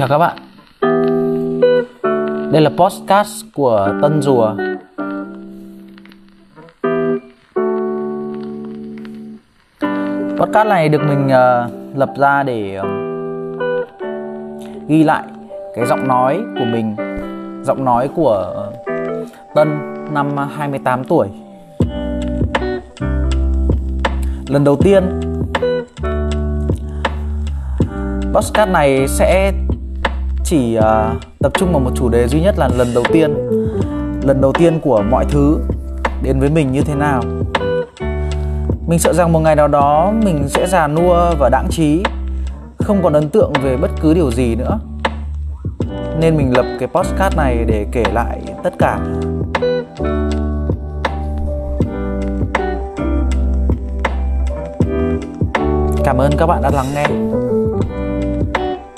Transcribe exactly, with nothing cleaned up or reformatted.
Chào các bạn. Đây là podcast của Tân Rùa. Podcast này được mình uh, lập ra để uh, ghi lại cái giọng nói của mình, giọng nói của uh, Tân năm hai mươi tám tuổi. Lần đầu tiên podcast này sẽ chỉ uh, tập trung vào một chủ đề duy nhất là lần đầu tiên. Lần đầu tiên của mọi thứ đến với mình như thế nào. Mình sợ rằng một ngày nào đó mình sẽ già nua và đãng trí, không còn ấn tượng về bất cứ điều gì nữa. Nên mình lập cái podcast này để kể lại tất cả. Cảm ơn các bạn đã lắng nghe.